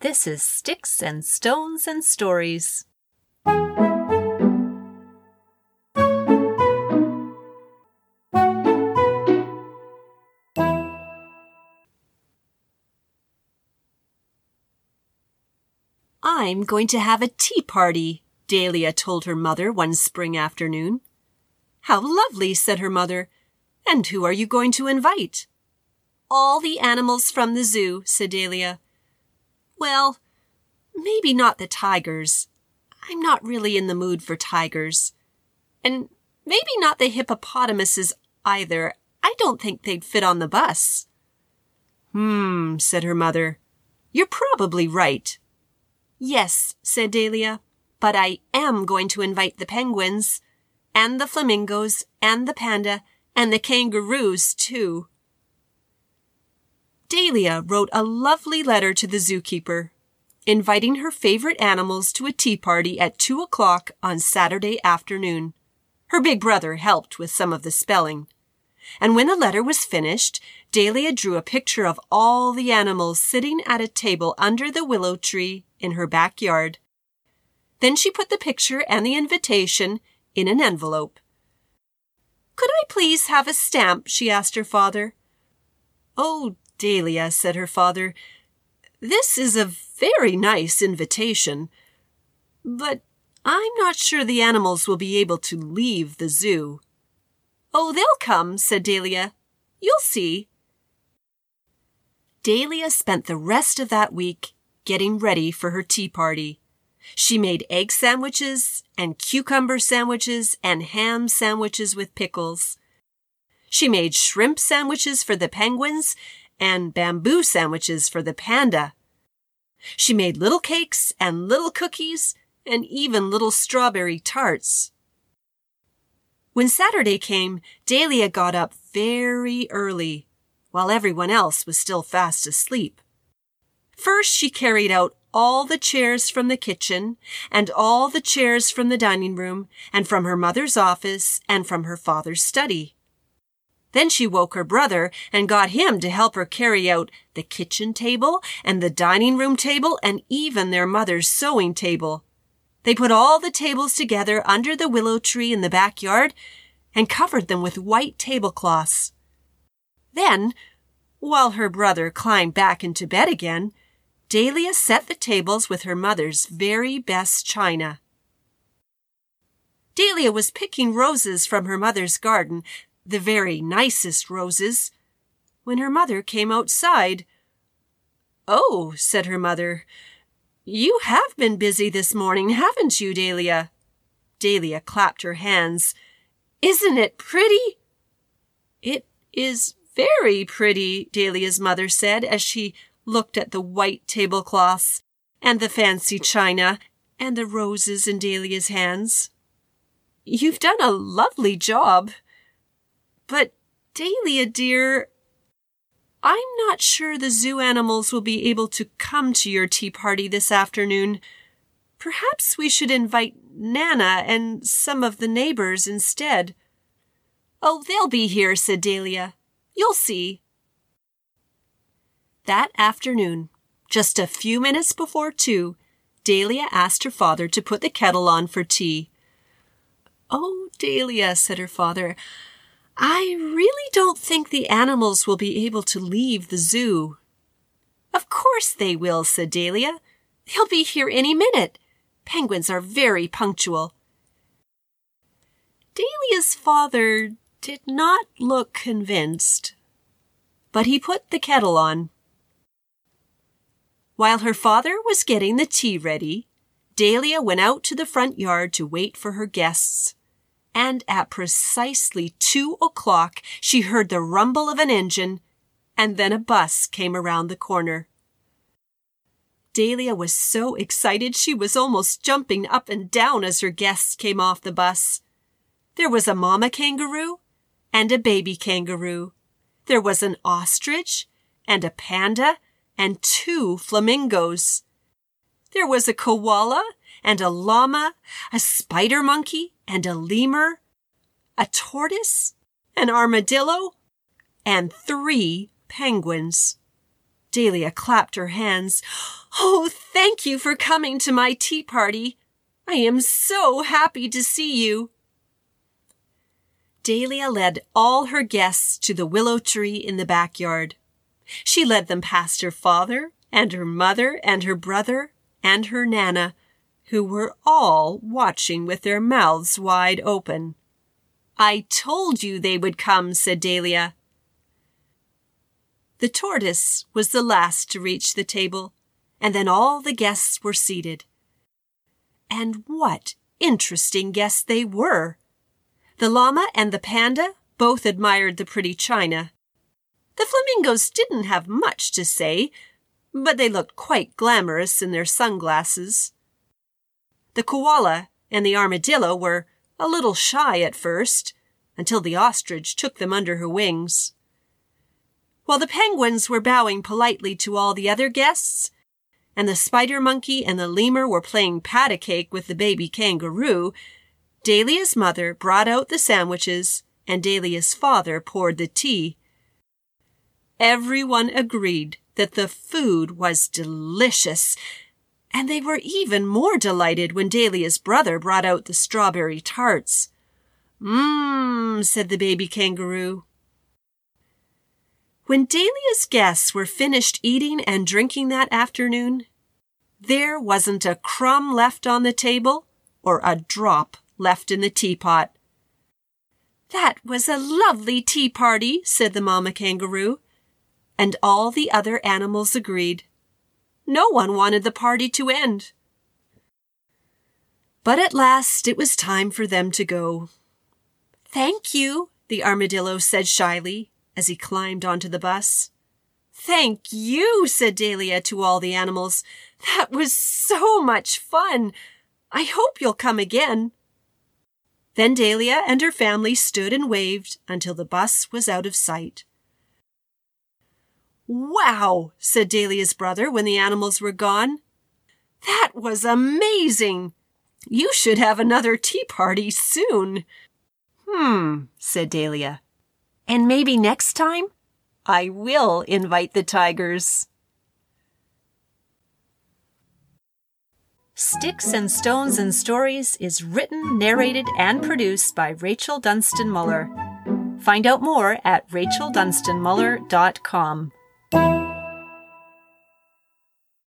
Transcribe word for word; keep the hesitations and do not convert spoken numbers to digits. This is Sticks and Stones and Stories. I'm going to have a tea party, Dahlia told her mother one spring afternoon. How lovely, said her mother. And who are you going to invite? All the animals from the zoo, said Dahlia. Well, maybe not the tigers. I'm not really in the mood for tigers. And maybe not the hippopotamuses either. I don't think they'd fit on the bus. Hmm, said her mother. You're probably right. Yes, said Dahlia, but I am going to invite the penguins, and the flamingos, and the panda, and the kangaroos, too. Dahlia wrote a lovely letter to the zookeeper, inviting her favorite animals to a tea party at two o'clock on Saturday afternoon. Her big brother helped with some of the spelling. And when the letter was finished, Dahlia drew a picture of all the animals sitting at a table under the willow tree in her backyard. Then she put the picture and the invitation in an envelope. Could I please have a stamp? She asked her father. Oh, Dahlia, said her father, this is a very nice invitation, but I'm not sure the animals will be able to leave the zoo. Oh, they'll come, said Dahlia. You'll see. Dahlia spent the rest of that week getting ready for her tea party. She made egg sandwiches and cucumber sandwiches and ham sandwiches with pickles. She made shrimp sandwiches for the penguins and bamboo sandwiches for the panda. She made little cakes and little cookies and even little strawberry tarts. When Saturday came, Dahlia got up very early, while everyone else was still fast asleep. First, she carried out all the chairs from the kitchen, and all the chairs from the dining room, and from her mother's office, and from her father's study. Then she woke her brother and got him to help her carry out the kitchen table, and the dining room table, and even their mother's sewing table. They put all the tables together under the willow tree in the backyard and covered them with white tablecloths. Then, while her brother climbed back into bed again, Dahlia set the tables with her mother's very best china. Dahlia was picking roses from her mother's garden, the very nicest roses, when her mother came outside. Oh, said her mother, you have been busy this morning, haven't you, Dahlia? Dahlia clapped her hands. Isn't it pretty? It is very pretty, Dahlia's mother said as she looked at the white tablecloths and the fancy china and the roses in Dahlia's hands. You've done a lovely job. But, Dahlia, dear, I'm not sure the zoo animals will be able to come to your tea party this afternoon. Perhaps we should invite Nana and some of the neighbors instead. Oh, they'll be here, said Dahlia. You'll see. That afternoon, just a few minutes before two, Dahlia asked her father to put the kettle on for tea. Oh, Dahlia, said her father, I really don't think the animals will be able to leave the zoo. Of course they will, said Dahlia. They'll be here any minute. Penguins are very punctual. Dahlia's father did not look convinced, but he put the kettle on. While her father was getting the tea ready, Dahlia went out to the front yard to wait for her guests. And at precisely two o'clock, she heard the rumble of an engine, and then a bus came around the corner. Dahlia was so excited she was almost jumping up and down as her guests came off the bus. There was a mama kangaroo and a baby kangaroo. There was an ostrich and a panda and two flamingos. There was a koala and a llama, a spider monkey, and a lemur, a tortoise, an armadillo, and three penguins. Delia clapped her hands. "Oh, thank you for coming to my tea party. I am so happy to see you." Delia led all her guests to the willow tree in the backyard. She led them past her father and her mother and her brother and her Nana, who were all watching with their mouths wide open. "I told you they would come," said Delia. The tortoise was the last to reach the table, and then all the guests were seated. And what interesting guests they were! The llama and the panda both admired the pretty china. The flamingos didn't have much to say, but they looked quite glamorous in their sunglasses. The koala and the armadillo were a little shy at first, until the ostrich took them under her wings. While the penguins were bowing politely to all the other guests, and the spider monkey and the lemur were playing pat-a-cake with the baby kangaroo, Dahlia's mother brought out the sandwiches, and Dahlia's father poured the tea. Everyone agreed that the food was delicious, and they were even more delighted when Dahlia's brother brought out the strawberry tarts. "Mmm," said the baby kangaroo. When Dahlia's guests were finished eating and drinking that afternoon, there wasn't a crumb left on the table or a drop left in the teapot. "That was a lovely tea party," said the mama kangaroo, and all the other animals agreed. No one wanted the party to end. But at last it was time for them to go. "Thank you," the armadillo said shyly, as he climbed onto the bus. "Thank you," said Delia to all the animals. "That was so much fun. I hope you'll come again." Then Delia and her family stood and waved until the bus was out of sight. "Wow," said Delia's brother when the animals were gone. "That was amazing. You should have another tea party soon." Hmm, said Delia. "And maybe next time, I will invite the tigers." Sticks and Stones and Stories is written, narrated, and produced by Rachel Dunstan Muller. Find out more at rachel dunstan muller dot com.